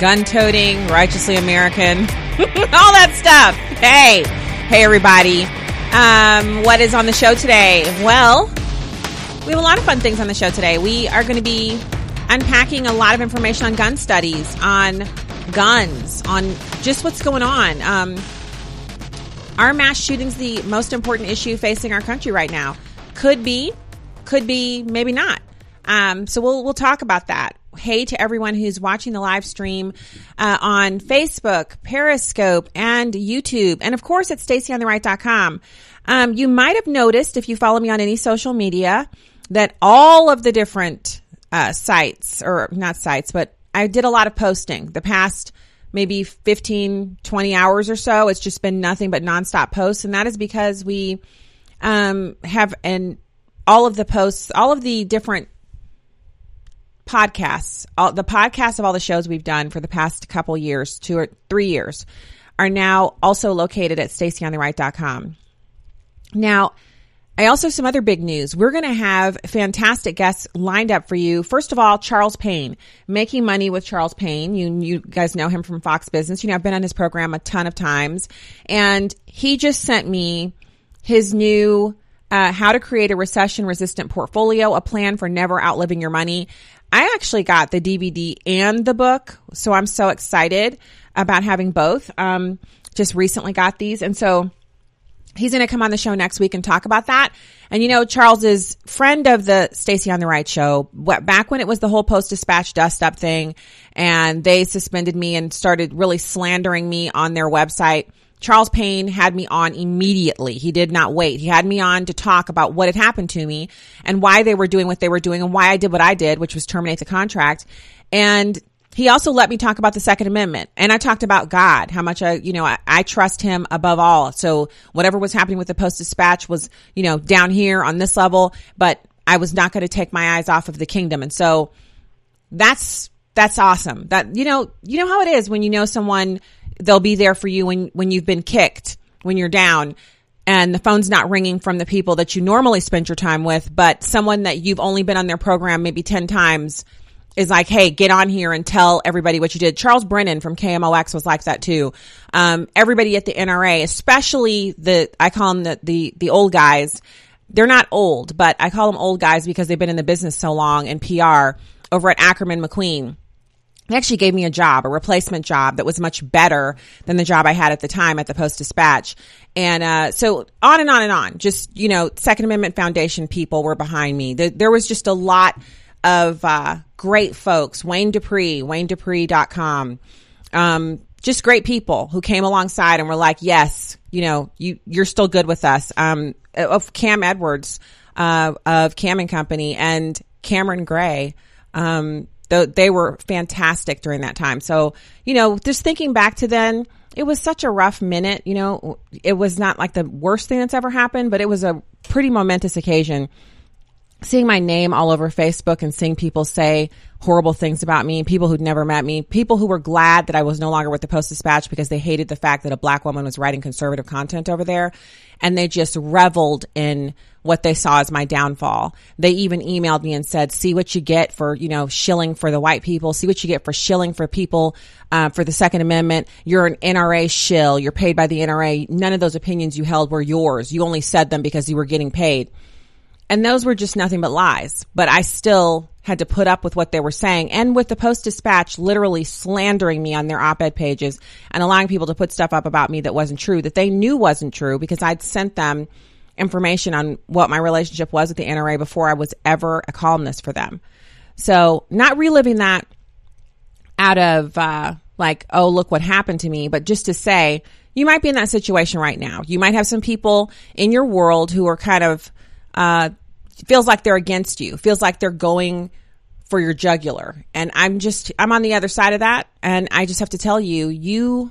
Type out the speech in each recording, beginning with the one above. Gun-toting, righteously American. All that stuff. Hey. Hey, everybody. What is on the show today? Well, we have a lot of fun things on the show today. We are going to be unpacking a lot of information on gun studies, on guns, on just what's going on. Are mass shootings the most important issue facing our country right now? Could be, maybe not. So we'll talk about that. Hey to everyone who's watching the live stream on Facebook, Periscope, and YouTube. And of course at StaceyOnTheRight.com. You might have noticed if you follow me on any social media that all of the different sites, or not sites, but I did a lot of posting the past maybe 15, 20 hours or so. It's just been nothing but nonstop posts. And that is because we have all of the posts, all of the different podcasts, the podcasts of all the shows we've done for the past couple years, 2 or 3 years, are now also located at StaceyOnTheRight.com. Now, I also have some other big news. We're going to have fantastic guests lined up for you. First of all, Charles Payne, Making Money with Charles Payne. You guys know him from Fox Business. You know, I've been on his program a ton of times. And he just sent me his new How to Create a Recession-Resistant Portfolio, a plan for never outliving your money. I actually got the DVD and the book, so I'm so excited about having both. Just recently got these. And so he's going to come on the show next week and talk about that. And you know, Charles is friend of the Stacey on the Right show. Back when it was the whole Post-Dispatch dust-up thing and they suspended me and started really slandering me on their website, Charles Payne had me on immediately. He did not wait. He had me on to talk about what had happened to me and why they were doing what they were doing and why I did what I did, which was terminate the contract. And he also let me talk about the Second Amendment. And I talked about God, how much I trust him above all. So whatever was happening with the Post-Dispatch was, down here on this level, but I was not going to take my eyes off of the kingdom. And so that's awesome. That, you know how it is when you know someone, they'll be there for you when you've been kicked, when you're down and the phone's not ringing from the people that you normally spend your time with, but someone that you've only been on their program maybe 10 times is like, hey, get on here and tell everybody what you did. Charles Brennan from KMOX was like that too. Everybody at the NRA, especially I call them the old guys. They're not old, but I call them old guys because they've been in the business so long, and PR over at Ackerman McQueen. They actually gave me a job, a replacement job that was much better than the job I had at the time at the Post-Dispatch. And so on and on and on. Just, Second Amendment Foundation people were behind me. There was just a lot of great folks. Wayne Dupree, WayneDupree.com. Just great people who came alongside and were like, yes, you're still good with us. Of Cam Edwards of Cam and Company and Cameron Gray. They were fantastic during that time. So, just thinking back to then, it was such a rough minute. It was not like the worst thing that's ever happened, but it was a pretty momentous occasion. Seeing my name all over Facebook and seeing people say horrible things about me, people who'd never met me, people who were glad that I was no longer with the Post-Dispatch because they hated the fact that a black woman was writing conservative content over there. And they just reveled in what they saw as my downfall. They even emailed me and said, see what you get for, shilling for the white people. See what you get for shilling for people, for the Second Amendment. You're an NRA shill. You're paid by the NRA. None of those opinions you held were yours. You only said them because you were getting paid. And those were just nothing but lies. But I still had to put up with what they were saying. And with the Post-Dispatch literally slandering me on their op-ed pages and allowing people to put stuff up about me that wasn't true, that they knew wasn't true, because I'd sent them information on what my relationship was with the NRA before I was ever a columnist for them. So not reliving that out of oh, look what happened to me, but just to say, you might be in that situation right now. You might have some people in your world who are kind of feels like they're against you, feels like they're going for your jugular. And I'm on the other side of that. And I just have to tell you, you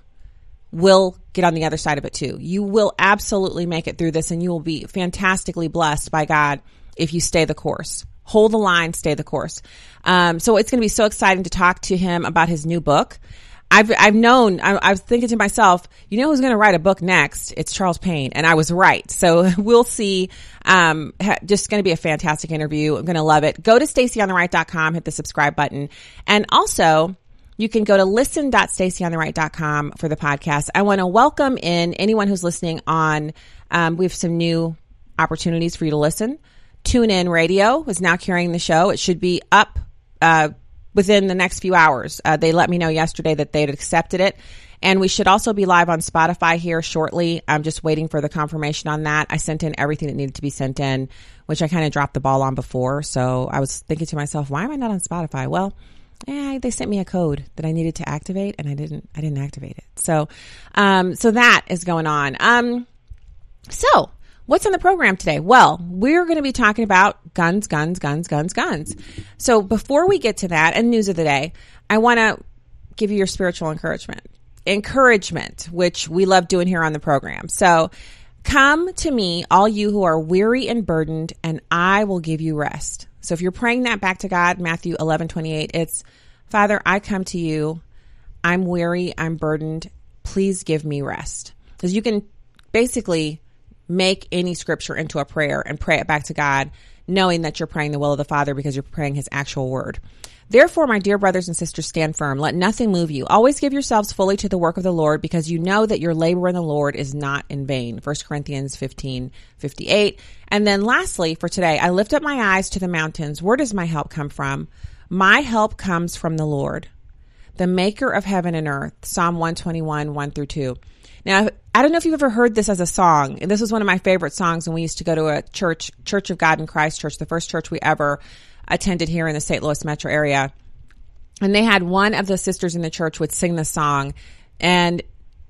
will get on the other side of it too. You will absolutely make it through this, and you will be fantastically blessed by God if you stay the course. Hold the line, stay the course. So it's going to be so exciting to talk to him about his new book. I was thinking to myself, you know who's going to write a book next? It's Charles Payne. And I was right. So we'll see. Just going to be a fantastic interview. I'm going to love it. Go to staceyontheright.com, hit the subscribe button. And also, you can go to listen.staceyontheright.com for the podcast. I want to welcome in anyone who's listening on, we have some new opportunities for you to listen. Tune In Radio is now carrying the show. It should be up, within the next few hours. They let me know yesterday that they'd accepted it. And we should also be live on Spotify here shortly. I'm just waiting for the confirmation on that. I sent in everything that needed to be sent in, which I kind of dropped the ball on before. So I was thinking to myself, why am I not on Spotify? Well, they sent me a code that I needed to activate, and I didn't activate it. So that is going on. So what's on the program today? Well, we're going to be talking about guns, guns, guns, guns, guns. So before we get to that and news of the day, I want to give you your spiritual encouragement, which we love doing here on the program. So come to me, all you who are weary and burdened, and I will give you rest. So if you're praying that back to God, Matthew 11:28, it's, Father, I come to you. I'm weary. I'm burdened. Please give me rest. Because you can basically make any scripture into a prayer and pray it back to God, knowing that you're praying the will of the Father because you're praying his actual word. Therefore, my dear brothers and sisters, stand firm. Let nothing move you. Always give yourselves fully to the work of the Lord, because you know that your labor in the Lord is not in vain. 1 Corinthians 15:58. And then lastly, for today, I lift up my eyes to the mountains. Where does my help come from? My help comes from the Lord, the maker of heaven and earth. Psalm 121:1-2. Now, I don't know if you've ever heard this as a song. This was one of my favorite songs when we used to go to a church, Church of God in Christ Church, the first church we ever attended here in the St. Louis metro area. And they had one of the sisters in the church would sing the song. And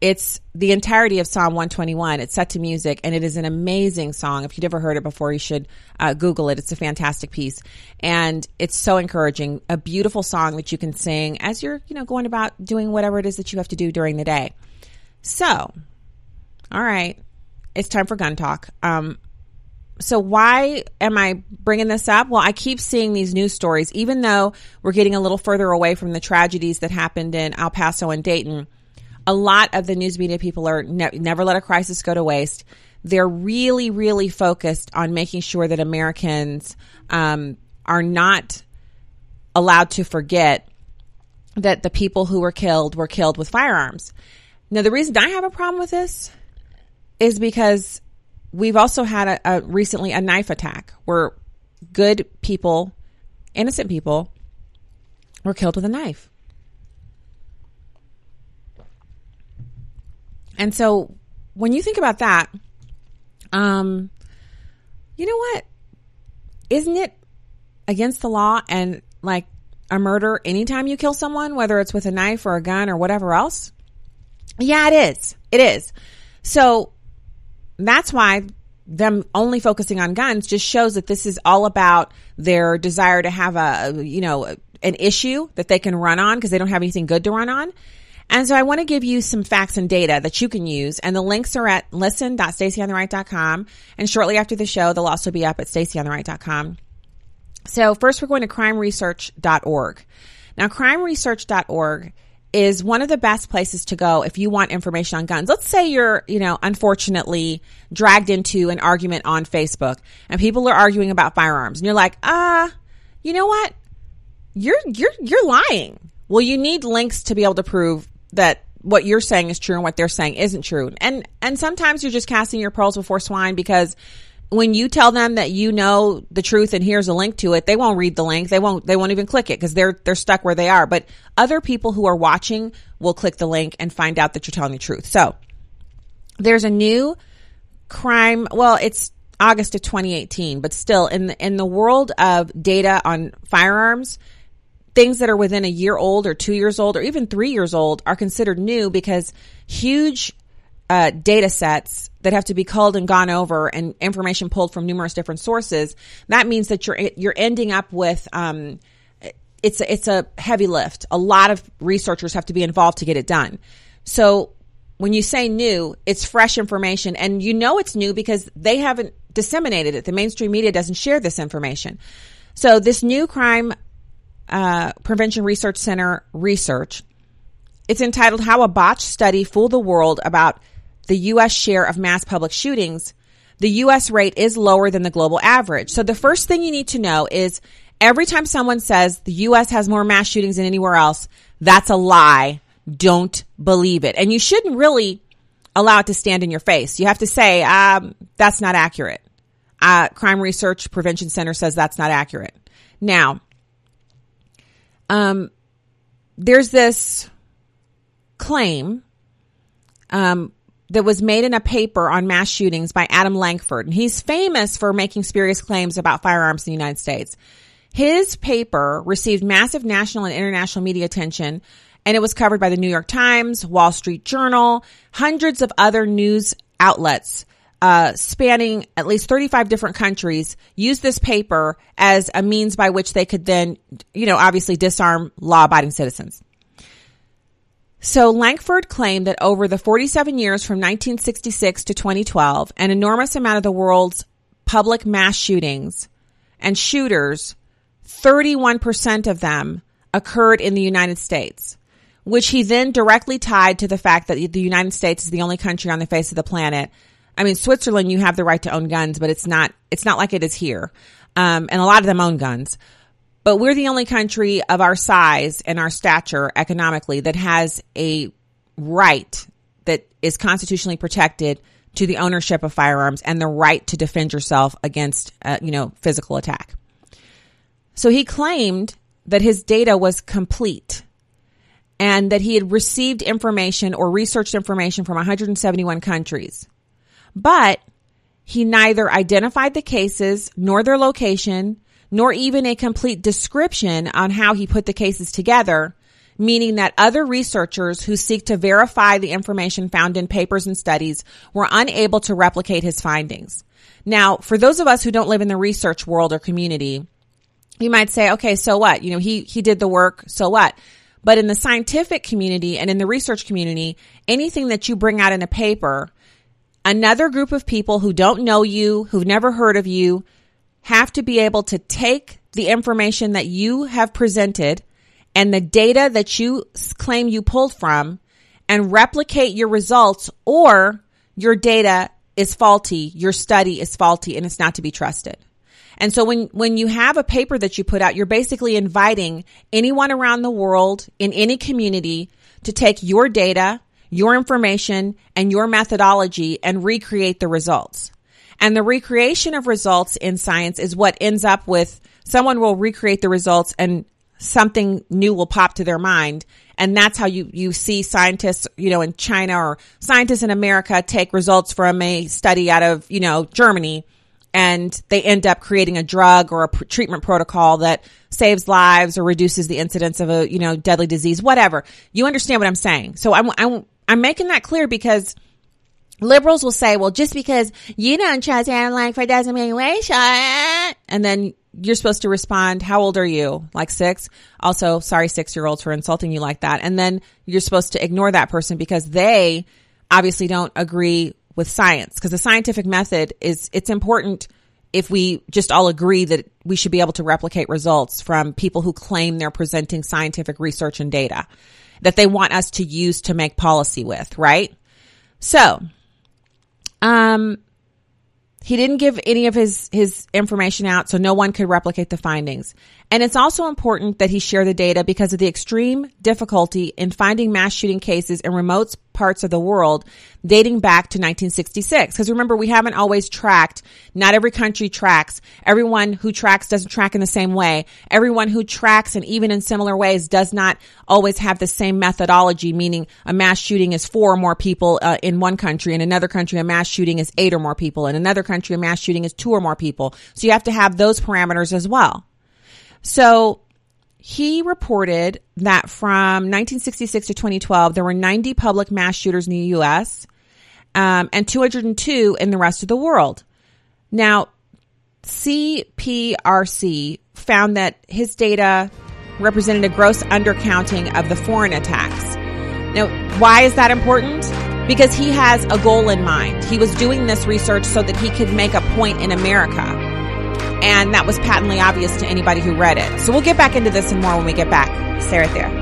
it's the entirety of Psalm 121. It's set to music, and it is an amazing song. If you'd ever heard it before, you should Google it. It's a fantastic piece. And it's so encouraging, a beautiful song that you can sing as you're, going about doing whatever it is that you have to do during the day. So, all right, it's time for gun talk. So why am I bringing this up? Well, I keep seeing these news stories, even though we're getting a little further away from the tragedies that happened in El Paso and Dayton. A lot of the news media people are never let a crisis go to waste. They're really, really focused on making sure that Americans are not allowed to forget that the people who were killed with firearms. Now, the reason I have a problem with this is because we've also had recently a knife attack where good people, innocent people, were killed with a knife. And so when you think about that, you know what? Isn't it against the law and like a murder anytime you kill someone, whether it's with a knife or a gun or whatever else? Yeah, it is. It is. So that's why them only focusing on guns just shows that this is all about their desire to have an issue that they can run on because they don't have anything good to run on. And so I want to give you some facts and data that you can use. And the links are at listen.staceyontheright.com. And shortly after the show, they'll also be up at staceyontheright.com. So first we're going to crimeresearch.org. Now, crimeresearch.org is one of the best places to go if you want information on guns. Let's say you're, unfortunately dragged into an argument on Facebook and people are arguing about firearms and you're like, you know what? You're lying. Well, you need links to be able to prove that what you're saying is true and what they're saying isn't true. And sometimes you're just casting your pearls before swine, because when you tell them that you know the truth and here's a link to it, they won't read the link. They won't even click it because they're stuck where they are. But other people who are watching will click the link and find out that you're telling the truth. So there's a new crime. Well, it's August of 2018, but still in the world of data on firearms, things that are within a year old or 2 years old or even 3 years old are considered new because huge data sets that have to be culled and gone over and information pulled from numerous different sources. That means that you're ending up with it's a heavy lift. A lot of researchers have to be involved to get it done. So when you say new, it's fresh information, and you know it's new because they haven't disseminated it. The mainstream media doesn't share this information. So this new Crime Prevention Research Center research, it's entitled How a Botched Study Fooled the World About the U.S. Share of Mass Public Shootings. The U.S. rate is lower than the global average. So the first thing you need to know is every time someone says the U.S. has more mass shootings than anywhere else, that's a lie. Don't believe it. And you shouldn't really allow it to stand in your face. You have to say, that's not accurate. Crime Research Prevention Center says that's not accurate. Now, there's this claim that was made in a paper on mass shootings by Adam Lankford. And he's famous for making spurious claims about firearms in the United States. His paper received massive national and international media attention, and it was covered by the New York Times, Wall Street Journal, hundreds of other news outlets spanning at least 35 different countries used this paper as a means by which they could then, obviously disarm law-abiding citizens. So Lankford claimed that over the 47 years from 1966 to 2012, an enormous amount of the world's public mass shootings and shooters, 31% of them occurred in the United States, which he then directly tied to the fact that the United States is the only country on the face of the planet. I mean, Switzerland, you have the right to own guns, but it's not like it is here. And a lot of them own guns, but we're the only country of our size and our stature economically that has a right that is constitutionally protected to the ownership of firearms and the right to defend yourself against, physical attack. So he claimed that his data was complete and that he had received information or researched information from 171 countries. But he neither identified the cases nor their location, nor even a complete description on how he put the cases together, meaning that other researchers who seek to verify the information found in papers and studies were unable to replicate his findings. Now, for those of us who don't live in the research world or community, you might say, okay, so what? He did the work, so what? But in the scientific community and in the research community, anything that you bring out in a paper, another group of people who don't know you, who've never heard of you, have to be able to take the information that you have presented and the data that you claim you pulled from and replicate your results, or your data is faulty, your study is faulty, and it's not to be trusted. And so when you have a paper that you put out, you're basically inviting anyone around the world in any community to take your data, your information, and your methodology and recreate the results. And the recreation of results in science is what ends up with someone will recreate the results and something new will pop to their mind. And that's how you see scientists, in China, or scientists in America take results from a study out of, Germany. And they end up creating a drug or a treatment protocol that saves lives or reduces the incidence of a, deadly disease, whatever. You understand what I'm saying. So I'm making that clear because liberals will say, well, just because you don't trust Adam Lankford doesn't mean we should. And then you're supposed to respond, how old are you? Like 6? Also, sorry, 6-year-olds for insulting you like that. And then you're supposed to ignore that person because they obviously don't agree with science, because the scientific method it's important if we just all agree that we should be able to replicate results from people who claim they're presenting scientific research and data that they want us to use to make policy with, right? So, he didn't give any of his information out, so no one could replicate the findings. And it's also important that he share the data because of the extreme difficulty in finding mass shooting cases in remote parts of the world dating back to 1966. Because remember, we haven't always tracked. Not every country tracks. Everyone who tracks doesn't track in the same way. Everyone who tracks, and even in similar ways, does not always have the same methodology, meaning a mass shooting is 4 or more people in one country. In another country, a mass shooting is 8 or more people. In another country, a mass shooting is 2 or more people. So you have to have those parameters as well. So he reported that from 1966 to 2012, there were 90 public mass shooters in the U.S. And 202 in the rest of the world. Now, CPRC found that his data represented a gross undercounting of the foreign attacks. Now, why is that important? Because he has a goal in mind. He was doing this research so that he could make a point in America. And that was patently obvious to anybody who read it. So we'll get back into this and more when we get back. Stay right there.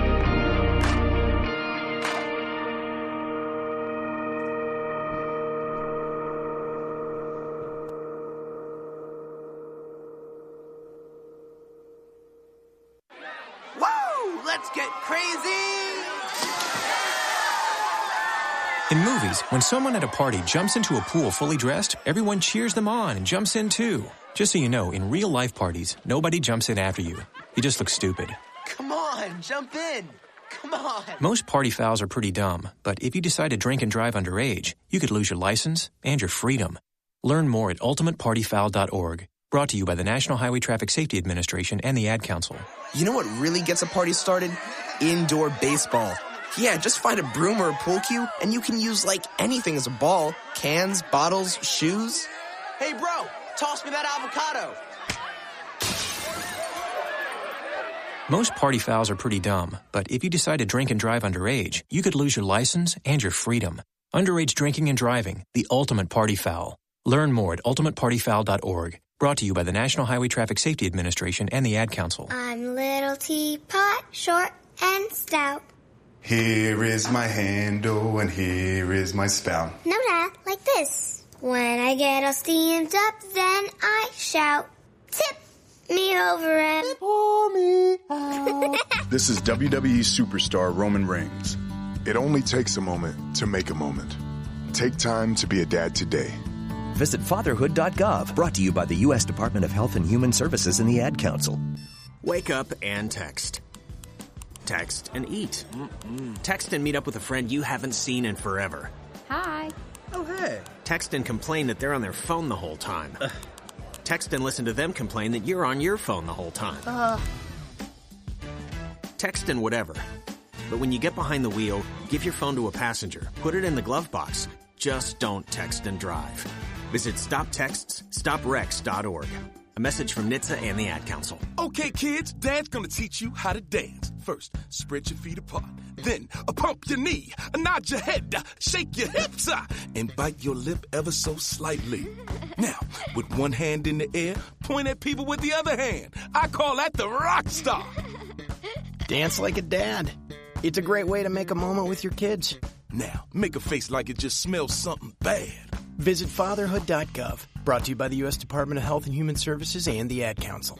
When someone at a party jumps into a pool fully dressed, everyone cheers them on and jumps in too. Just so you know, in real-life parties, nobody jumps in after you. You just look stupid. Come on, jump in. Come on. Most party fouls are pretty dumb, but if you decide to drink and drive underage, you could lose your license and your freedom. Learn more at ultimatepartyfoul.org. Brought to you by the National Highway Traffic Safety Administration and the Ad Council. You know what really gets a party started? Indoor baseball. Yeah, just find a broom or a pool cue, and you can use, like, anything as a ball. Cans, bottles, shoes. Hey, bro, toss me that avocado. Most party fouls are pretty dumb, but if you decide to drink and drive underage, you could lose your license and your freedom. Underage drinking and driving, the ultimate party foul. Learn more at ultimatepartyfoul.org. Brought to you by the National Highway Traffic Safety Administration and the Ad Council. I'm Little Teapot, short and stout. Here is my handle and here is my spout. No, Dad, like this. When I get all steamed up, then I shout, tip me over and pour me out. This is WWE superstar Roman Reigns. It only takes a moment to make a moment. Take time to be a dad today. Visit fatherhood.gov. Brought to you by the U.S. Department of Health and Human Services and the Ad Council. Wake up and text. Text and eat. Text and meet up with a friend you haven't seen in forever. Hi. Oh, hey. Text and complain that they're on their phone the whole time. Text and listen to them complain that you're on your phone the whole time. Text and whatever. But when you get behind the wheel, give your phone to a passenger. Put it in the glove box. Just don't text and drive. Visit StopTextsStopWrecks.org. A message from NHTSA and the Ad Council. Okay, kids, Dad's gonna teach you how to dance. First, spread your feet apart. Then, pump your knee, nod your head, shake your hips, and bite your lip ever so slightly. Now, with one hand in the air, point at people with the other hand. I call that the rock star. Dance like a dad. It's a great way to make a moment with your kids. Now, make a face like it just smells something bad. Visit fatherhood.gov. Brought to you by the U.S. Department of Health and Human Services and the Ad Council.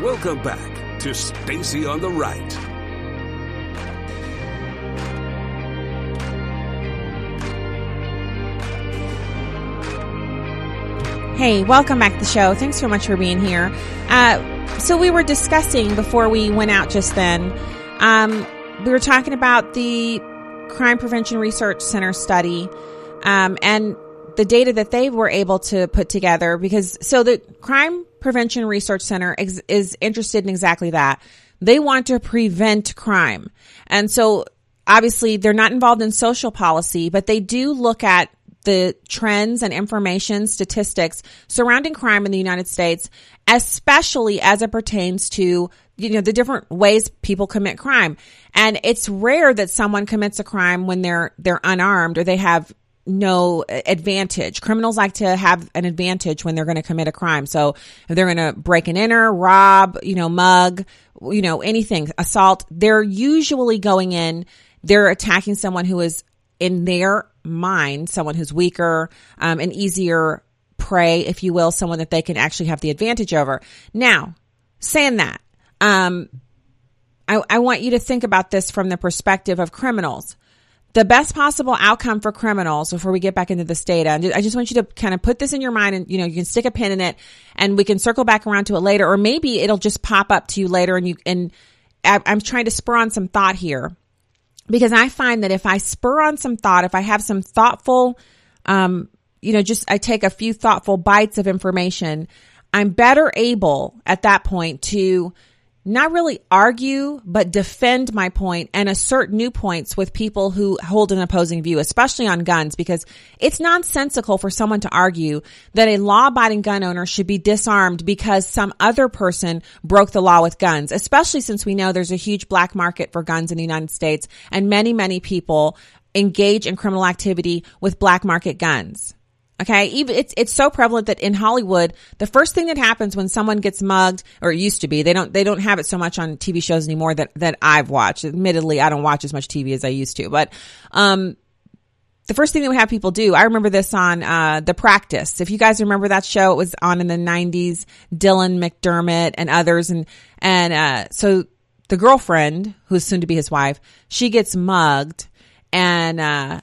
Welcome back to Stacey on the Right. Hey, welcome back to the show. Thanks so much for being here. So we were discussing before we went out just then, we were talking about the Crime Prevention Research Center study and the data that they were able to put together, because so the Crime Prevention Research Center is interested in exactly that. They want to prevent crime. And so obviously they're not involved in social policy, but they do look at the trends and information statistics surrounding crime in the United States, especially as it pertains to, you know, the different ways people commit crime. And it's rare that someone commits a crime when they're unarmed or they have no advantage. Criminals like to have an advantage when they're going to commit a crime. So if they're going to break and enter, rob, mug, anything, assault, they're usually going in, they're attacking someone who is in their mind, someone who's weaker, an easier prey, if you will, someone that they can actually have the advantage over. Now, saying that, I want you to think about this from the perspective of criminals. The best possible outcome for criminals, before we get back into this data, and I just want you to kind of put this in your mind and, you can stick a pin in it and we can circle back around to it later, or maybe it'll just pop up to you later and I'm trying to spur on some thought here, because I find that if I spur on some thought, if I have some thoughtful, I take a few thoughtful bites of information, I'm better able at that point to not really argue, but defend my point and assert new points with people who hold an opposing view, especially on guns, because it's nonsensical for someone to argue that a law-abiding gun owner should be disarmed because some other person broke the law with guns, especially since we know there's a huge black market for guns in the United States, and many, many people engage in criminal activity with black market guns. Okay, even it's so prevalent that in Hollywood, the first thing that happens when someone gets mugged, or it used to be, they don't have it so much on TV shows anymore that I've watched. Admittedly, I don't watch as much TV as I used to, but the first thing that we have people do, I remember this on The Practice. If you guys remember that show, it was on in the 90s, Dylan McDermott and others, so the girlfriend, who's soon to be his wife, she gets mugged and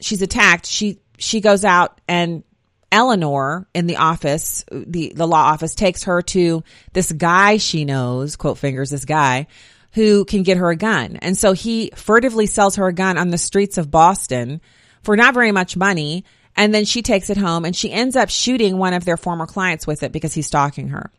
she's attacked. She goes out, and Eleanor in the office, the law office, takes her to this guy she knows, quote fingers, this guy who can get her a gun. And so he furtively sells her a gun on the streets of Boston for not very much money. And then she takes it home and she ends up shooting one of their former clients with it because he's stalking her.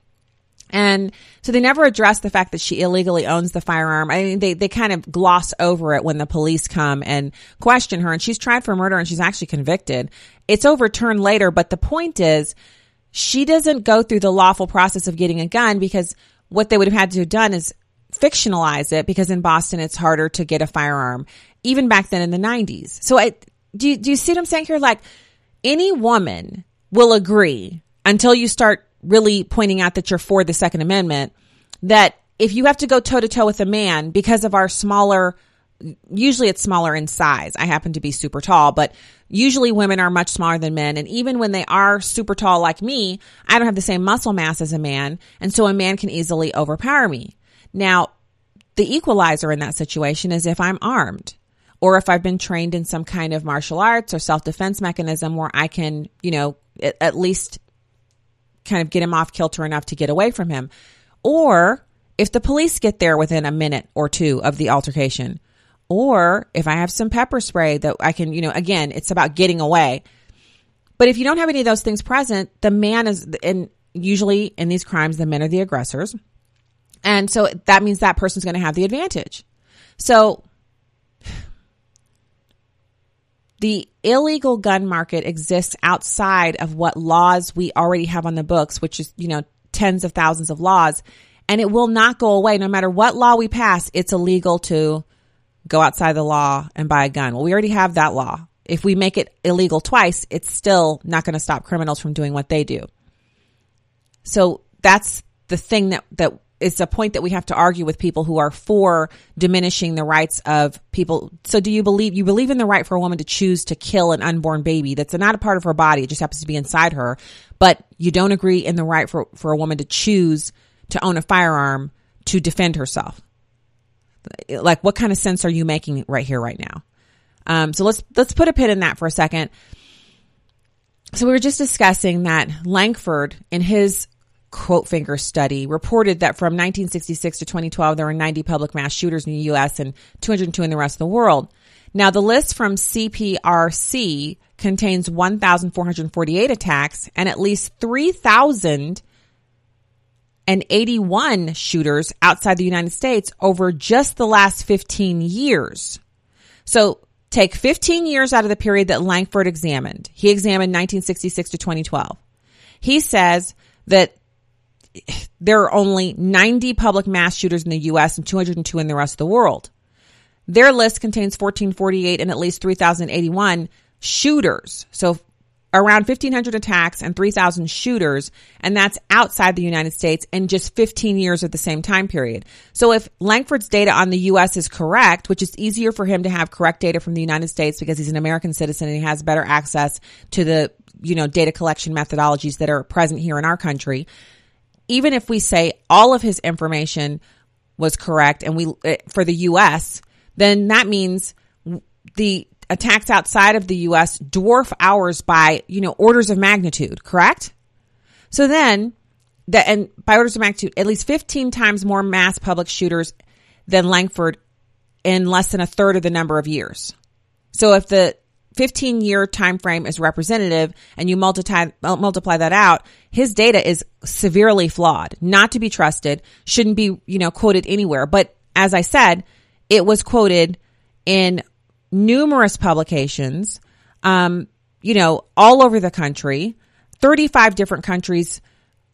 And so they never address the fact that she illegally owns the firearm. I mean, they kind of gloss over it when the police come and question her, and she's tried for murder and she's actually convicted. It's overturned later, but the point is she doesn't go through the lawful process of getting a gun, because what they would have had to have done is fictionalize it, because in Boston it's harder to get a firearm, even back then in the 90s. So do you see what I'm saying here? Like, any woman will agree, until you start really pointing out that you're for the Second Amendment, that if you have to go toe to toe with a man because of our smaller, usually it's smaller in size. I happen to be super tall, but usually women are much smaller than men. And even when they are super tall like me, I don't have the same muscle mass as a man. And so a man can easily overpower me. Now, the equalizer in that situation is if I'm armed, or if I've been trained in some kind of martial arts or self-defense mechanism where I can, at least kind of get him off kilter enough to get away from him. Or if the police get there within a minute or two of the altercation, or if I have some pepper spray that I can, again, it's about getting away. But if you don't have any of those things present, the man is, and usually in these crimes, the men are the aggressors. And so that means that person's going to have the advantage. So the illegal gun market exists outside of what laws we already have on the books, which is, tens of thousands of laws, and it will not go away. No matter what law we pass, it's illegal to go outside the law and buy a gun. Well, we already have that law. If we make it illegal twice, it's still not going to stop criminals from doing what they do. So that's the thing that it's a point that we have to argue with people who are for diminishing the rights of people. So do you believe in the right for a woman to choose to kill an unborn baby that's not a part of her body, it just happens to be inside her, but you don't agree in the right for a woman to choose to own a firearm to defend herself? Like, what kind of sense are you making right here, right now? So let's put a pin in that for a second. So we were just discussing that Lankford, in his quote finger study, reported that from 1966 to 2012, there were 90 public mass shooters in the U.S. and 202 in the rest of the world. Now, the list from CPRC contains 1,448 attacks and at least 3,081 shooters outside the United States over just the last 15 years. So take 15 years out of the period that Lankford examined. He examined 1966 to 2012. He says that there are only 90 public mass shooters in the U.S. and 202 in the rest of the world. Their list contains 1,448 and at least 3,081 shooters. So around 1,500 attacks and 3,000 shooters, and that's outside the United States in just 15 years at the same time period. So if Lankford's data on the U.S. is correct, which is easier for him to have correct data from the United States because he's an American citizen and he has better access to the, data collection methodologies that are present here in our country. Even if we say all of his information was correct and for the U.S., then that means the attacks outside of the U.S. dwarf ours by, orders of magnitude, correct? So then, and by orders of magnitude, at least 15 times more mass public shooters than Lankford in less than a third of the number of years. So if the 15-year time frame is representative and you multiply that out, his data is severely flawed, not to be trusted, shouldn't be, quoted anywhere. But as I said, it was quoted in numerous publications, all over the country. 35 different countries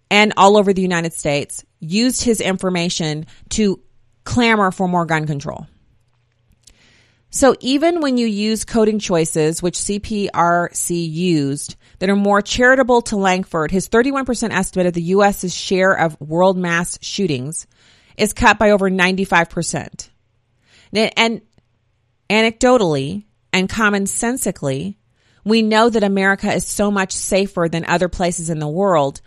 and all over the United States used his information to clamor for more gun control. So even when you use coding choices, which CPRC used, that are more charitable to Lankford, his 31% estimate of the U.S.'s share of world mass shootings is cut by over 95%. And anecdotally and commonsensically, we know that America is so much safer than other places in the world.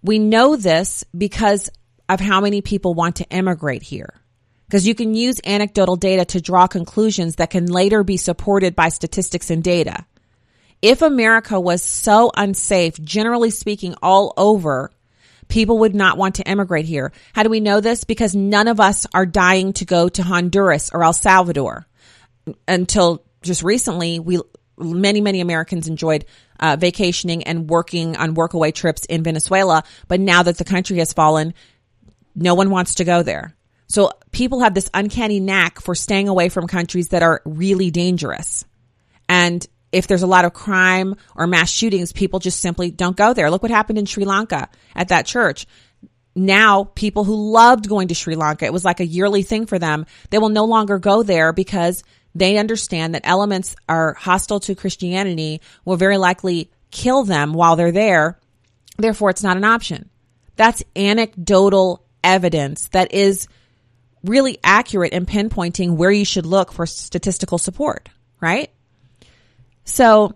We know this because of how many people want to immigrate here. Because you can use anecdotal data to draw conclusions that can later be supported by statistics and data. If America was so unsafe, generally speaking, all over, people would not want to immigrate here. How do we know this? Because none of us are dying to go to Honduras or El Salvador. Until just recently, many Americans enjoyed vacationing and working on workaway trips in Venezuela. But now that the country has fallen, no one wants to go there. So people have this uncanny knack for staying away from countries that are really dangerous. And if there's a lot of crime or mass shootings, people just simply don't go there. Look what happened in Sri Lanka at that church. Now, people who loved going to Sri Lanka, it was like a yearly thing for them, they will no longer go there because they understand that elements are hostile to Christianity will very likely kill them while they're there. Therefore, it's not an option. That's anecdotal evidence that is really accurate in pinpointing where you should look for statistical support, right? So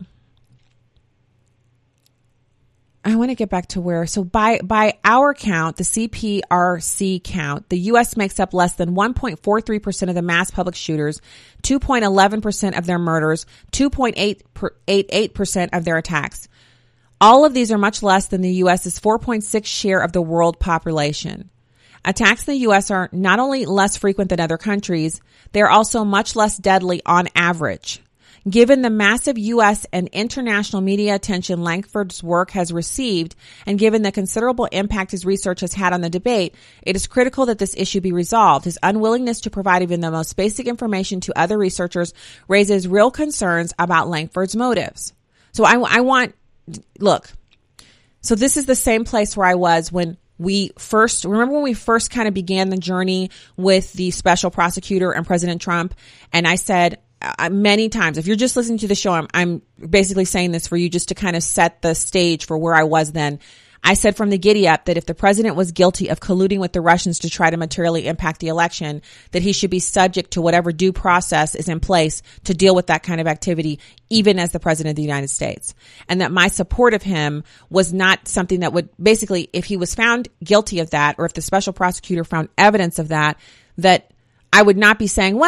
I want to get back to where. So by our count, the CPRC count, the U.S. makes up less than 1.43% of the mass public shooters, 2.11% of their murders, 2.88% of their attacks. All of these are much less than the U.S.'s 4.6% share of the world population. Attacks in the U.S. are not only less frequent than other countries, they are also much less deadly on average. Given the massive U.S. and international media attention Lankford's work has received, and given the considerable impact his research has had on the debate, it is critical that this issue be resolved. His unwillingness to provide even the most basic information to other researchers raises real concerns about Lankford's motives. So so this is the same place where I was when we first kind of began the journey with the special prosecutor and President Trump, and I said, many times, if you're just listening to the show, I'm basically saying this for you just to kind of set the stage for where I was then. I said from the giddy up that if the president was guilty of colluding with the Russians to try to materially impact the election, that he should be subject to whatever due process is in place to deal with that kind of activity, even as the president of the United States. And that my support of him was not something that would basically, if he was found guilty of that, or if the special prosecutor found evidence of that I would not be saying,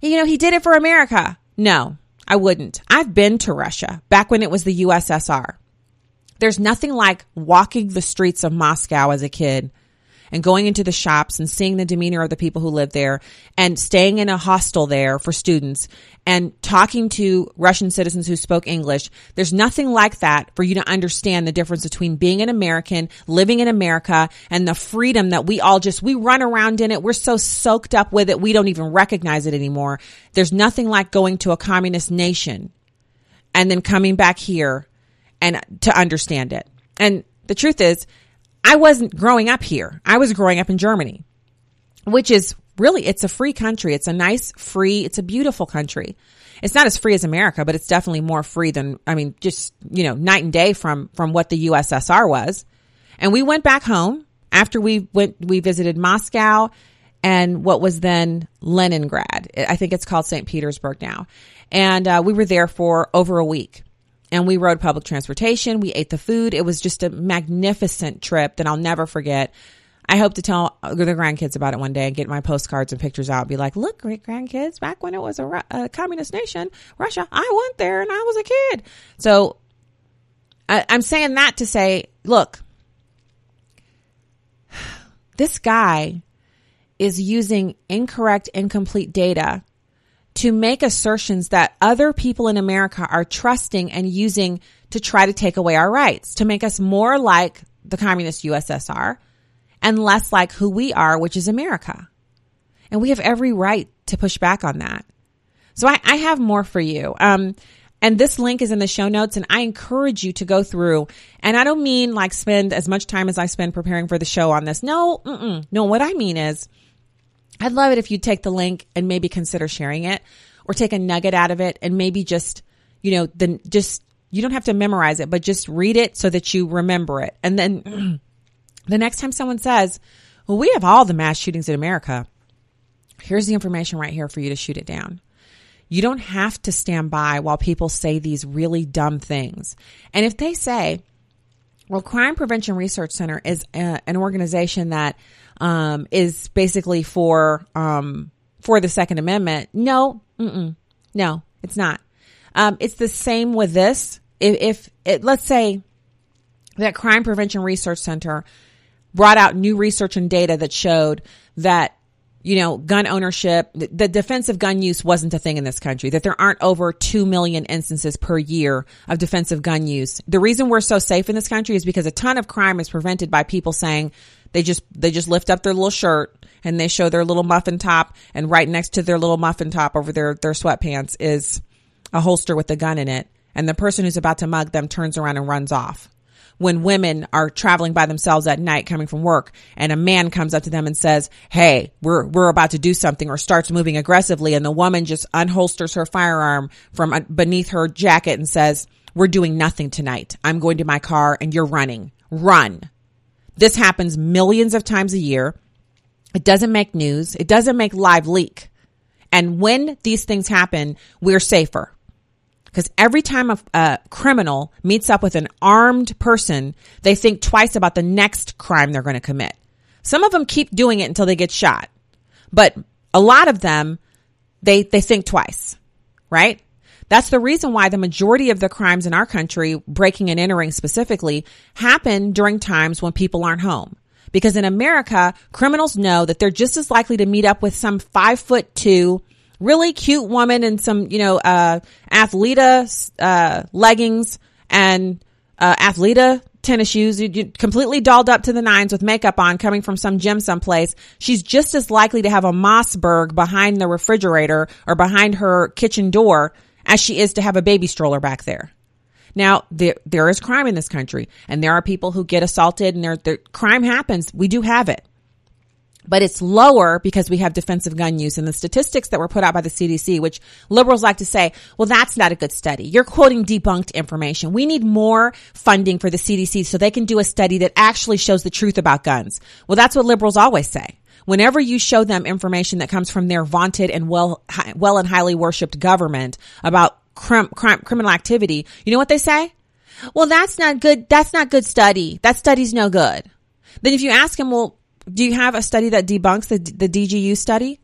he did it for America. No, I wouldn't. I've been to Russia back when it was the USSR. There's nothing like walking the streets of Moscow as a kid and going into the shops and seeing the demeanor of the people who live there and staying in a hostel there for students and talking to Russian citizens who spoke English. There's nothing like that for you to understand the difference between being an American, living in America, and the freedom that we run around in it. We're so soaked up with it, we don't even recognize it anymore. There's nothing like going to a communist nation and then coming back here and to understand it. And the truth is, I wasn't growing up here. I was growing up in Germany, which is really, it's a free country. It's a nice, free, it's a beautiful country. It's not as free as America, but it's definitely more free than, night and day from what the USSR was. And we went back home after we visited Moscow and what was then Leningrad. I think it's called St. Petersburg now. And we were there for over a week. And we rode public transportation. We ate the food. It was just a magnificent trip that I'll never forget. I hope to tell the grandkids about it one day and get my postcards and pictures out and be like, look, great grandkids, back when it was a communist nation, Russia, I went there and I was a kid. So I'm saying that to say, look, this guy is using incorrect, incomplete data to make assertions that other people in America are trusting and using to try to take away our rights, to make us more like the communist USSR and less like who we are, which is America. And we have every right to push back on that. So I have more for you. And this link is in the show notes, and I encourage you to go through. And I don't mean like spend as much time as I spend preparing for the show on this. No, what I mean is I'd love it if you'd take the link and maybe consider sharing it or take a nugget out of it and maybe just, you know, you don't have to memorize it, but just read it so that you remember it. And then the next time someone says, well, we have all the mass shootings in America, here's the information right here for you to shoot it down. You don't have to stand by while people say these really dumb things. And if they say, well, Crime Prevention Research Center is an organization that is basically for the Second Amendment. No, it's not. It's the same with this. If let's say that Crime Prevention Research Center brought out new research and data that showed that, you know, gun ownership, the defensive gun use wasn't a thing in this country, that there aren't over 2 million instances per year of defensive gun use. The reason we're so safe in this country is because a ton of crime is prevented by people saying they just lift up their little shirt and they show their little muffin top, and right next to their little muffin top over their sweatpants is a holster with a gun in it. And the person who's about to mug them turns around and runs off. When women are traveling by themselves at night coming from work and a man comes up to them and says, hey, we're about to do something, or starts moving aggressively, and the woman just unholsters her firearm from beneath her jacket and says, we're doing nothing tonight. I'm going to my car and you're running. Run. This happens millions of times a year. It doesn't make news. It doesn't make live leak. And when these things happen, we're safer. Because every time a criminal meets up with an armed person, they think twice about the next crime they're going to commit. Some of them keep doing it until they get shot. But a lot of them, they think twice, right? That's the reason why the majority of the crimes in our country, breaking and entering specifically, happen during times when people aren't home. Because in America, criminals know that they're just as likely to meet up with some 5'2", really cute woman in some, Athleta leggings and Athleta tennis shoes, completely dolled up to the nines with makeup on, coming from some gym someplace. She's just as likely to have a Mossberg behind the refrigerator or behind her kitchen door as she is to have a baby stroller back there. Now, there is crime in this country, and there are people who get assaulted, and there crime happens. We do have it. But it's lower because we have defensive gun use. And the statistics that were put out by the CDC, which liberals like to say, well, that's not a good study. You're quoting debunked information. We need more funding for the CDC so they can do a study that actually shows the truth about guns. Well, that's what liberals always say. Whenever you show them information that comes from their vaunted and well and highly worshipped government about criminal activity, you know what they say? Well, that's not good. That's not good study. That study's no good. Then if you ask them, well, do you have a study that debunks the DGU study?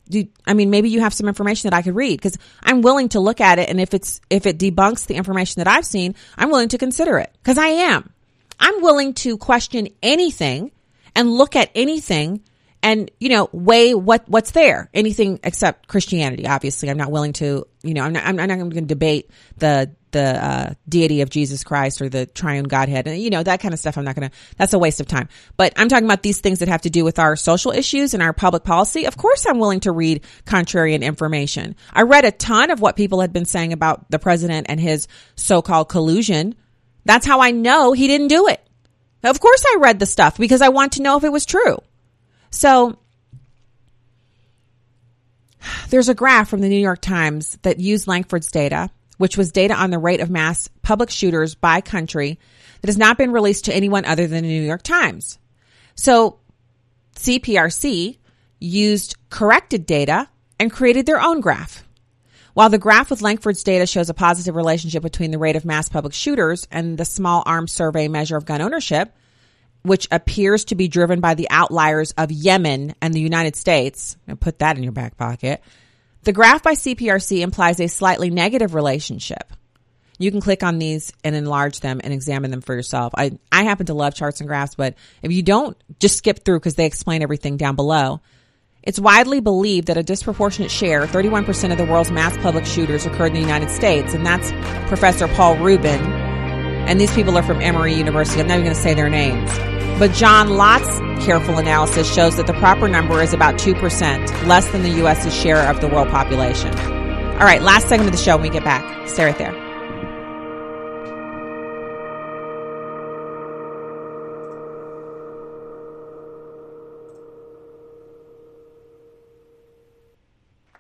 Maybe you have some information that I could read, because I'm willing to look at it. And if it debunks the information that I've seen, I'm willing to consider it, because I'm willing to question anything and look at anything and, weigh what's there, anything except Christianity. Obviously, I'm not willing to, I'm not going to debate the deity of Jesus Christ or the triune Godhead, and that kind of stuff. I'm not going to, that's a waste of time. But I'm talking about these things that have to do with our social issues and our public policy. Of course, I'm willing to read contrarian information. I read a ton of what people had been saying about the president and his so-called collusion. That's how I know he didn't do it. Of course, I read the stuff because I want to know if it was true. So there's a graph from the New York Times that used Lankford's data, which was data on the rate of mass public shooters by country, that has not been released to anyone other than the New York Times. So CPRC used corrected data and created their own graph. While the graph with Lankford's data shows a positive relationship between the rate of mass public shooters and the Small Arms Survey measure of gun ownership, which appears to be driven by the outliers of Yemen and the United States, and put that in your back pocket, the graph by CPRC implies a slightly negative relationship. You can click on these and enlarge them and examine them for yourself. I happen to love charts and graphs, but if you don't, just skip through because they explain everything down below. It's widely believed that a disproportionate share, 31% of the world's mass public shooters, occurred in the United States, and that's Professor Paul Rubin. And these people are from Emory University. I'm not even going to say their names. But John Lott's careful analysis shows that the proper number is about 2%, less than the U.S.'s share of the world population. All right, last segment of the show when we get back. Stay right there.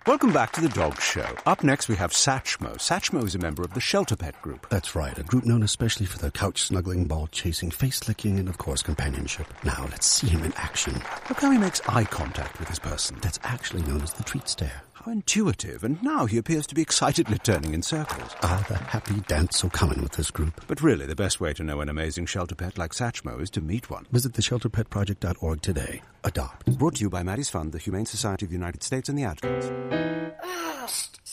Welcome back to The Dog Show. Up next, we have Satchmo. Satchmo is a member of the Shelter Pet Group. That's right, a group known especially for their couch-snuggling, ball-chasing, face-licking, and, of course, companionship. Now, let's see him in action. Look how he makes eye contact with his person. That's actually known as the treat stare. How intuitive, and now he appears to be excitedly turning in circles. Ah, the happy dance so common with this group. But really, the best way to know an amazing shelter pet like Satchmo is to meet one. Visit theshelterpetproject.org today. Adopt. Brought to you by Maddie's Fund, the Humane Society of the United States, and the Ad Council.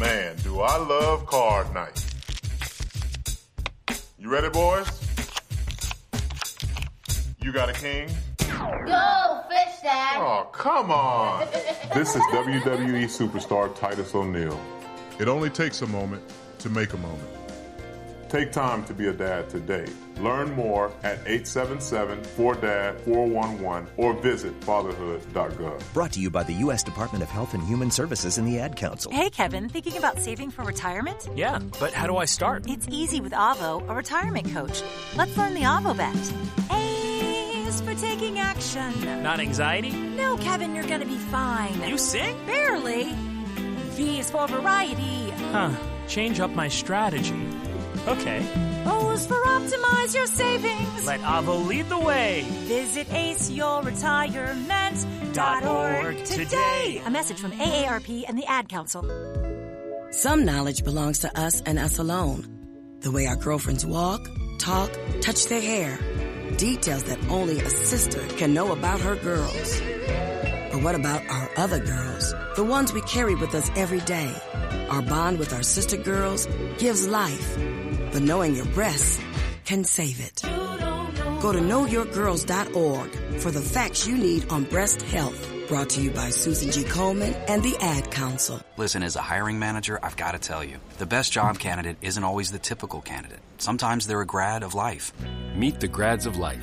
Man, do I love card night. You ready, boys? You got a king? Go, Fish Dad! Oh, come on! This is WWE superstar Titus O'Neil. It only takes a moment to make a moment. Take time to be a dad today. Learn more at 877-4DAD-411 or visit fatherhood.gov. Brought to you by the U.S. Department of Health and Human Services and the Ad Council. Hey, Kevin, thinking about saving for retirement? Yeah, but how do I start? It's easy with Avo, a retirement coach. Let's learn the AvoBet. A is for taking action. Not anxiety? No, Kevin, you're going to be fine. You sing? Barely. V is for variety. Huh, change up my strategy. Okay. O's for optimize your savings. Let Avo lead the way. Visit aceyourretirement.org today. A message from AARP and the Ad Council. Some knowledge belongs to us and us alone. The way our girlfriends walk, talk, touch their hair. Details that only a sister can know about her girls. But what about our other girls? The ones we carry with us every day. Our bond with our sister girls gives life. But knowing your breasts can save it. Go to knowyourgirls.org for the facts you need on breast health. Brought to you by Susan G. Coleman and the Ad Council. Listen, as a hiring manager, I've got to tell you, the best job candidate isn't always the typical candidate. Sometimes they're a grad of life. Meet the grads of life.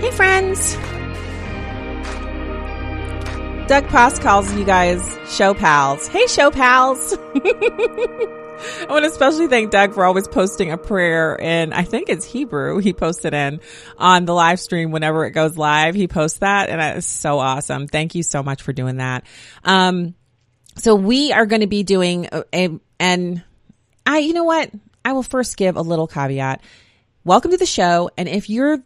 Hey, friends. Doug Post calls you guys show pals. Hey, show pals. I want to especially thank Doug for always posting a prayer. And I think it's Hebrew. He posted in on the live stream whenever it goes live. He posts that. And it's so awesome. Thank you so much for doing that. So we are going to be doing you know what? I will first give a little caveat. Welcome to the show. And if you've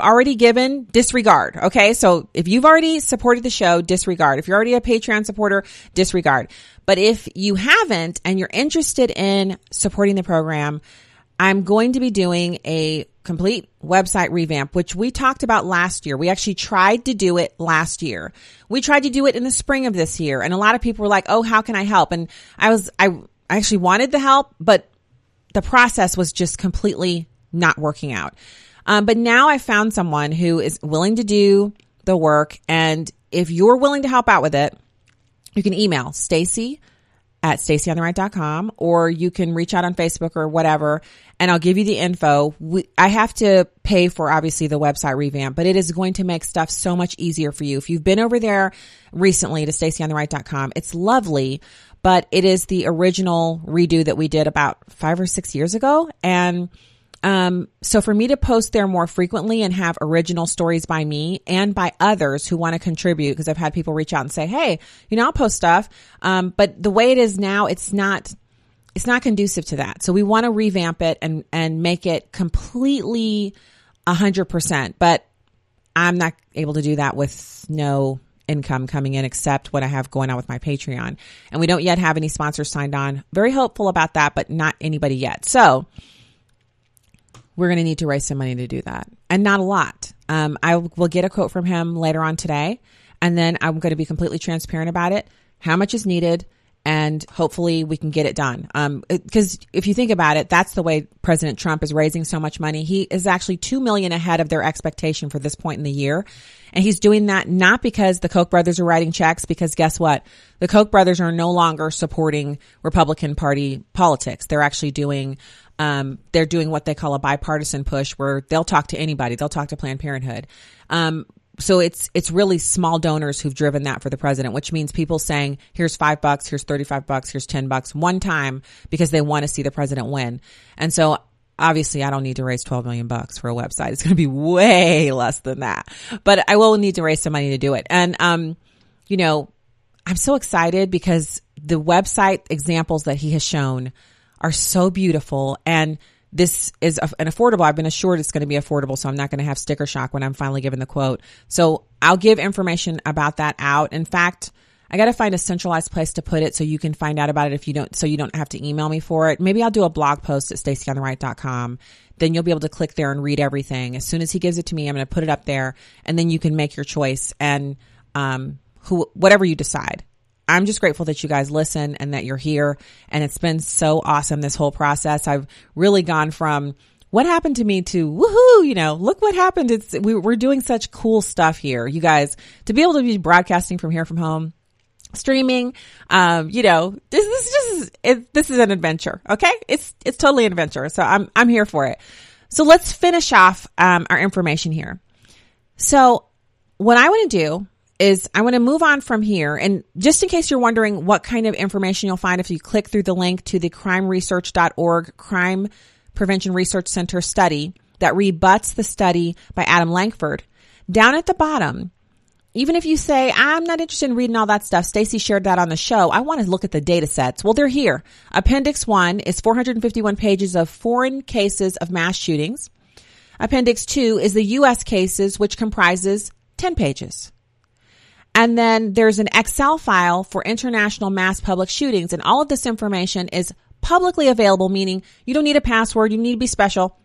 already given, disregard. Okay. So if you've already supported the show, disregard. If you're already a Patreon supporter, disregard. But if you haven't and you're interested in supporting the program, I'm going to be doing a complete website revamp, which we talked about last year. We actually tried to do it last year. We tried to do it in the spring of this year. And a lot of people were like, oh, how can I help? And I actually wanted the help, but the process was just completely not working out. But now I found someone who is willing to do the work. And if you're willing to help out with it, you can email Stacey at StaceyOnTheRight.com, or you can reach out on Facebook or whatever, and I'll give you the info. I have to pay for, obviously, the website revamp, but it is going to make stuff so much easier for you. If you've been over there recently to StaceyOnTheRight.com, it's lovely, but it is the original redo that we did about 5 or 6 years ago. And so for me to post there more frequently and have original stories by me and by others who want to contribute, because I've had people reach out and say, hey, you know, I'll post stuff. But the way it is now, it's not conducive to that. So we want to revamp it and make it completely 100%, but I'm not able to do that with no income coming in except what I have going on with my Patreon. And we don't yet have any sponsors signed on. Very hopeful about that, but not anybody yet. So we're going to need to raise some money to do that, and not a lot. I will get a quote from him later on today, and then I'm going to be completely transparent about it, how much is needed, and hopefully we can get it done. Because if you think about it, that's the way President Trump is raising so much money. He is actually $2 million ahead of their expectation for this point in the year. And he's doing that not because the Koch brothers are writing checks, because guess what? The Koch brothers are no longer supporting Republican Party politics. They're actually doing they're doing what they call a bipartisan push, where they'll talk to anybody. They'll talk to Planned Parenthood. So it's really small donors who've driven that for the president, which means people saying, here's $5, here's $35, here's $10 one time because they want to see the president win. And so obviously I don't need to raise $12 million for a website. It's going to be way less than that, but I will need to raise some money to do it. And, you know, I'm so excited because the website examples that he has shown are so beautiful, and this is an affordable. I've been assured it's going to be affordable, so I'm not going to have sticker shock when I'm finally given the quote. So I'll give information about that out. In fact, I got to find a centralized place to put it so you can find out about it so you don't have to email me for it. Maybe I'll do a blog post at StaceyOnTheRight.com. Then you'll be able to click there and read everything. As soon as he gives it to me, I'm going to put it up there, and then you can make your choice and whatever you decide. I'm just grateful that you guys listen and that you're here. And it's been so awesome, this whole process. I've really gone from what happened to me to woohoo, you know, look what happened. We're doing such cool stuff here. You guys, to be able to be broadcasting from here, from home, streaming, you know, this is an adventure. Okay. It's totally an adventure. So I'm here for it. So let's finish off, our information here. So what I want to do is I want to move on from here. And just in case you're wondering what kind of information you'll find if you click through the link to the crimeresearch.org Crime Prevention Research Center study that rebuts the study by Adam Lankford, down at the bottom, even if you say, I'm not interested in reading all that stuff, Stacey shared that on the show, I want to look at the data sets. Well, they're here. Appendix 1 is 451 pages of foreign cases of mass shootings. Appendix 2 is the U.S. cases, which comprises 10 pages. And then there's an Excel file for international mass public shootings. And all of this information is publicly available, meaning you don't need a password. You need to be special.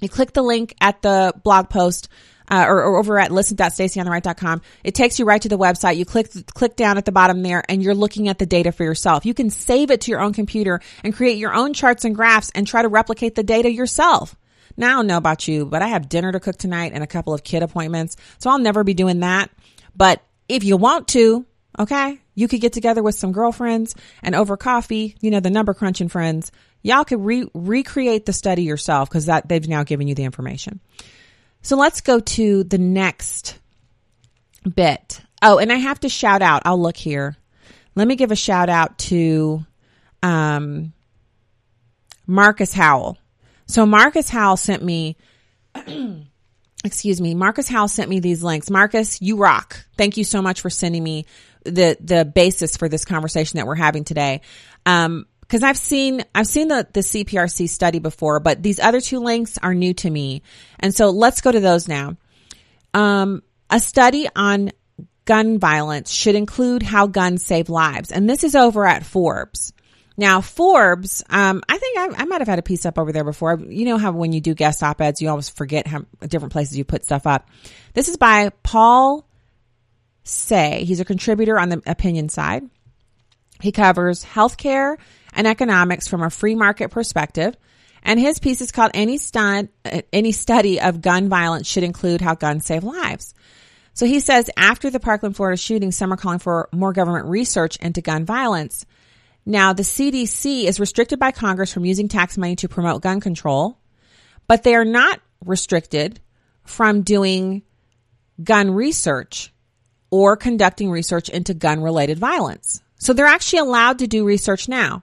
You click the link at the blog post or over at listen.staceyontheright.com. It takes you right to the website. You click down at the bottom there, and you're looking at the data for yourself. You can save it to your own computer and create your own charts and graphs and try to replicate the data yourself. Now, I don't know about you, but I have dinner to cook tonight and a couple of kid appointments, so I'll never be doing that. But if you want to, okay, you could get together with some girlfriends and over coffee, you know, the number crunching friends, y'all could recreate the study yourself, because that they've now given you the information. So let's go to the next bit. Oh, and I have to shout out. I'll look here. Let me give a shout out to Marcus Howell. So Marcus Howell sent me... Excuse me. Marcus Howell sent me these links. Marcus, you rock. Thank you so much for sending me the basis for this conversation that we're having today. Cause I've seen the CPRC study before, but these other two links are new to me. And so let's go to those now. A study on gun violence should include how guns save lives. And this is over at Forbes. Now, Forbes, I think I might have had a piece up over there before. You know how when you do guest op-eds, you always forget how different places you put stuff up. This is by Paul Say. He's a contributor on the opinion side. He covers healthcare and economics from a free market perspective. And his piece is called Any Study of Gun Violence Should Include How Guns Save Lives. So he says, after the Parkland, Florida shooting, some are calling for more government research into gun violence. Now, the CDC is restricted by Congress from using tax money to promote gun control, but they are not restricted from doing gun research or conducting research into gun-related violence. So they're actually allowed to do research now.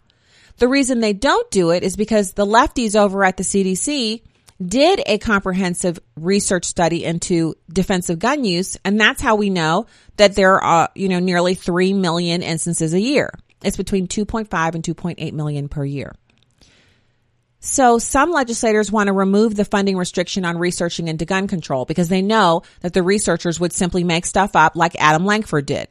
The reason they don't do it is because the lefties over at the CDC did a comprehensive research study into defensive gun use, and that's how we know that there are, nearly 3 million instances a year. It's between 2.5 and 2.8 million per year. So some legislators want to remove the funding restriction on researching into gun control because they know that the researchers would simply make stuff up like Adam Lankford did,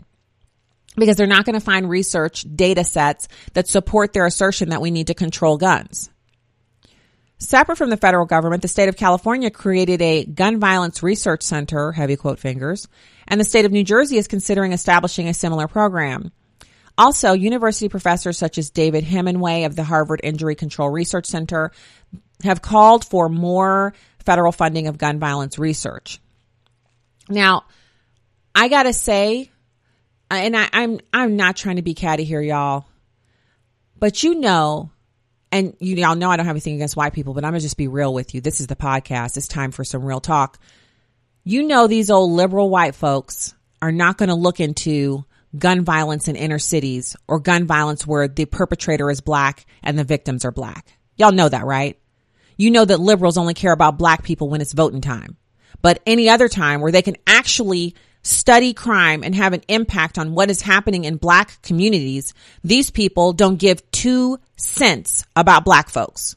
because they're not going to find research data sets that support their assertion that we need to control guns. Separate from the federal government, the state of California created a gun violence research center, heavy quote fingers, and the state of New Jersey is considering establishing a similar program. Also, university professors such as David Hemingway of the Harvard Injury Control Research Center have called for more federal funding of gun violence research. Now, I gotta say, and I'm not trying to be catty here, y'all, but y'all know I don't have anything against white people, but I'm gonna just be real with you. This is the podcast. It's time for some real talk. These old liberal white folks are not going to look into gun violence in inner cities or gun violence where the perpetrator is black and the victims are black. Y'all know that, right? That liberals only care about black people when it's voting time. But any other time where they can actually study crime and have an impact on what is happening in black communities, these people don't give 2 cents about black folks.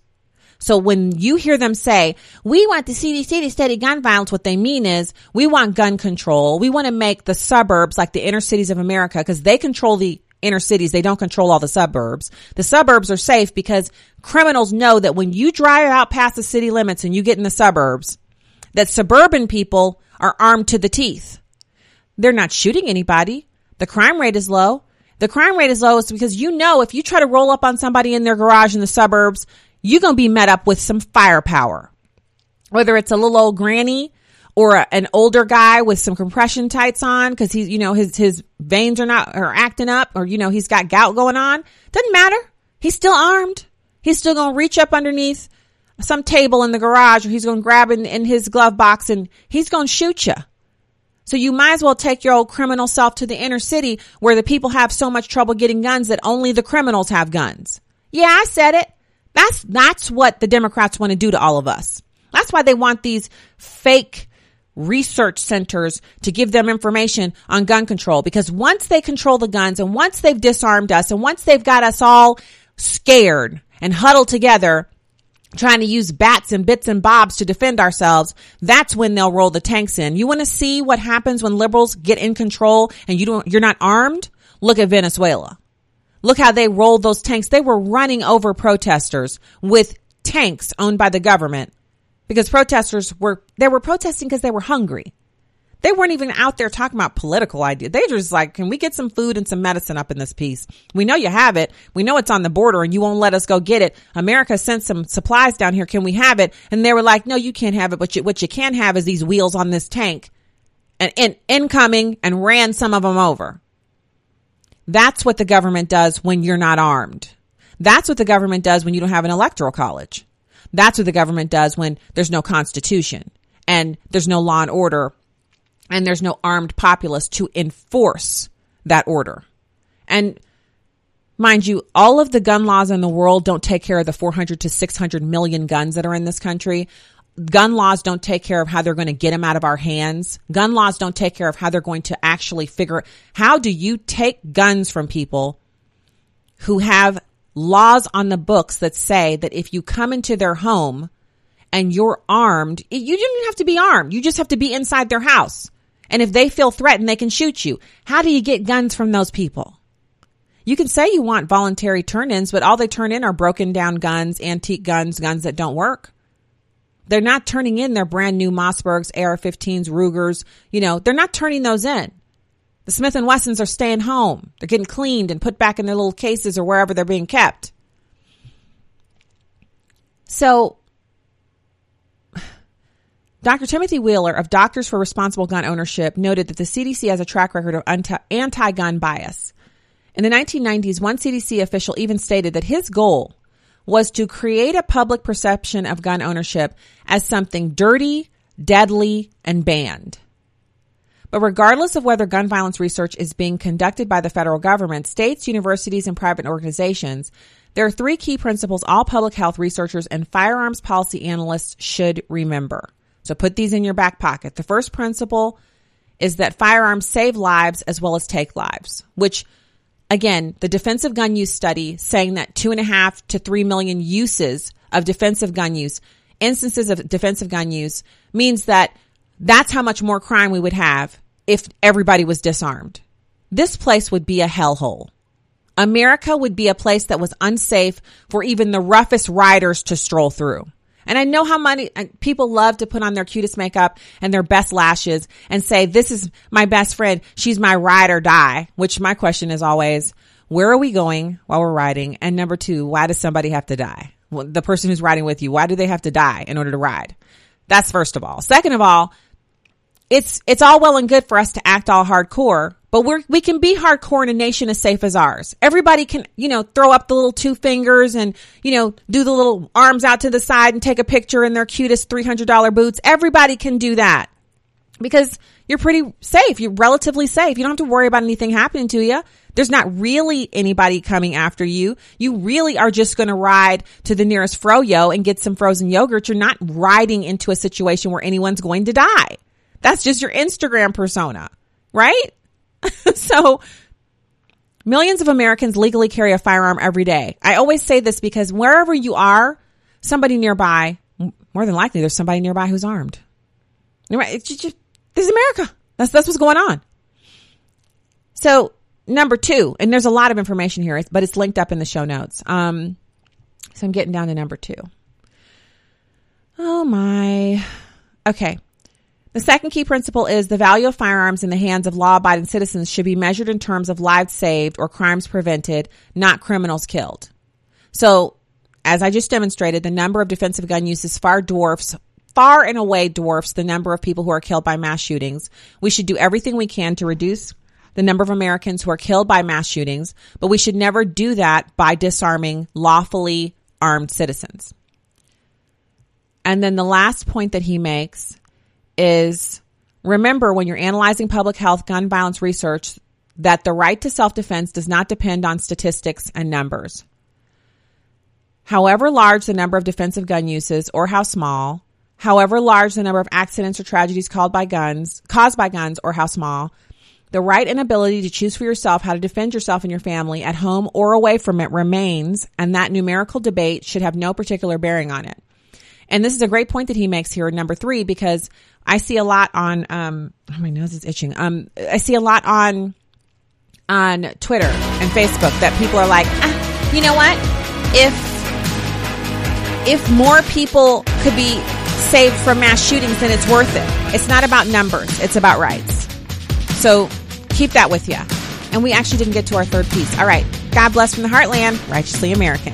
So when you hear them say, we want the CDC to study gun violence, what they mean is we want gun control. We want to make the suburbs like the inner cities of America, because they control the inner cities. They don't control all the suburbs. The suburbs are safe because criminals know that when you drive out past the city limits and you get in the suburbs, that suburban people are armed to the teeth. They're not shooting anybody. The crime rate is low. The crime rate is low is because, if you try to roll up on somebody in their garage in the suburbs, you're going to be met up with some firepower, whether it's a little old granny or an older guy with some compression tights on because he's, his veins are acting up, or, he's got gout going on. Doesn't matter. He's still armed. He's still going to reach up underneath some table in the garage, or he's going to grab in his glove box and he's going to shoot you. So you might as well take your old criminal self to the inner city where the people have so much trouble getting guns that only the criminals have guns. Yeah, I said it. That's what the Democrats want to do to all of us. That's why they want these fake research centers to give them information on gun control, because once they control the guns and once they've disarmed us and once they've got us all scared and huddled together trying to use bats and bits and bobs to defend ourselves, that's when they'll roll the tanks in. You want to see what happens when liberals get in control and you're not armed? Look at Venezuela. Look how they rolled those tanks. They were running over protesters with tanks owned by the government, because they were protesting because they were hungry. They weren't even out there talking about political ideas. They were just like, can we get some food and some medicine up in this piece? We know you have it. We know it's on the border and you won't let us go get it. America sent some supplies down here. Can we have it? And they were like, no, you can't have it. But what you can have is these wheels on this tank, and incoming, and ran some of them over. That's what the government does when you're not armed. That's what the government does when you don't have an electoral college. That's what the government does when there's no constitution and there's no law and order and there's no armed populace to enforce that order. And mind you, all of the gun laws in the world don't take care of the 400 to 600 million guns that are in this country. Gun laws don't take care of how they're going to get them out of our hands. Gun laws don't take care of how they're going to actually figure, how do you take guns from people who have laws on the books that say that if you come into their home and you're armed, you don't have to be armed. You just have to be inside their house. And if they feel threatened, they can shoot you. How do you get guns from those people? You can say you want voluntary turn-ins, but all they turn in are broken down guns, antique guns, guns that don't work. They're not turning in their brand new Mossbergs, AR-15s, Rugers. They're not turning those in. The Smith & Wessons are staying home. They're getting cleaned and put back in their little cases or wherever they're being kept. So Dr. Timothy Wheeler of Doctors for Responsible Gun Ownership noted that the CDC has a track record of anti-gun bias. In the 1990s, one CDC official even stated that his goal was to create a public perception of gun ownership as something dirty, deadly, and banned. But regardless of whether gun violence research is being conducted by the federal government, states, universities, and private organizations, there are three key principles all public health researchers and firearms policy analysts should remember. So put these in your back pocket. The first principle is that firearms save lives as well as take lives, which, again, the defensive gun use study saying that 2.5 to 3 million uses of defensive gun use, instances of defensive gun use, means that that's how much more crime we would have if everybody was disarmed. This place would be a hellhole. America would be a place that was unsafe for even the roughest riders to stroll through. And I know how many people love to put on their cutest makeup and their best lashes and say, this is my best friend. She's my ride or die, which my question is always, where are we going while we're riding? And number two, why does somebody have to die? Well, the person who's riding with you, why do they have to die in order to ride? That's first of all. Second of all, it's all well and good for us to act all hardcore, but we can be hardcore in a nation as safe as ours. Everybody can, throw up the little two fingers and, do the little arms out to the side and take a picture in their cutest $300 boots. Everybody can do that because you're pretty safe. You're relatively safe. You don't have to worry about anything happening to you. There's not really anybody coming after you. You really are just going to ride to the nearest froyo and get some frozen yogurt. You're not riding into a situation where anyone's going to die. That's just your Instagram persona, right? So millions of Americans legally carry a firearm every day. I always say this because wherever you are, somebody nearby, more than likely there's somebody nearby who's armed. It's just, this is America. That's what's going on. So number two, and there's a lot of information here, but it's linked up in the show notes. So I'm getting down to number two. Oh my. Okay. The second key principle is the value of firearms in the hands of law-abiding citizens should be measured in terms of lives saved or crimes prevented, not criminals killed. So, as I just demonstrated, the number of defensive gun uses far and away dwarfs the number of people who are killed by mass shootings. We should do everything we can to reduce the number of Americans who are killed by mass shootings, but we should never do that by disarming lawfully armed citizens. And then the last point that he makes is, remember when you're analyzing public health gun violence research that the right to self-defense does not depend on statistics and numbers. However large the number of defensive gun uses or how small, however large the number of accidents or tragedies caused by guns or how small, the right and ability to choose for yourself how to defend yourself and your family at home or away from it remains, and that numerical debate should have no particular bearing on it. And this is a great point that he makes here, number three, because I see a lot on, my nose is itching. I see a lot on Twitter and Facebook that people are like, you know what? If more people could be saved from mass shootings, then it's worth it. It's not about numbers. It's about rights. So keep that with you. And we actually didn't get to our third piece. All right. God bless from the heartland, righteously American.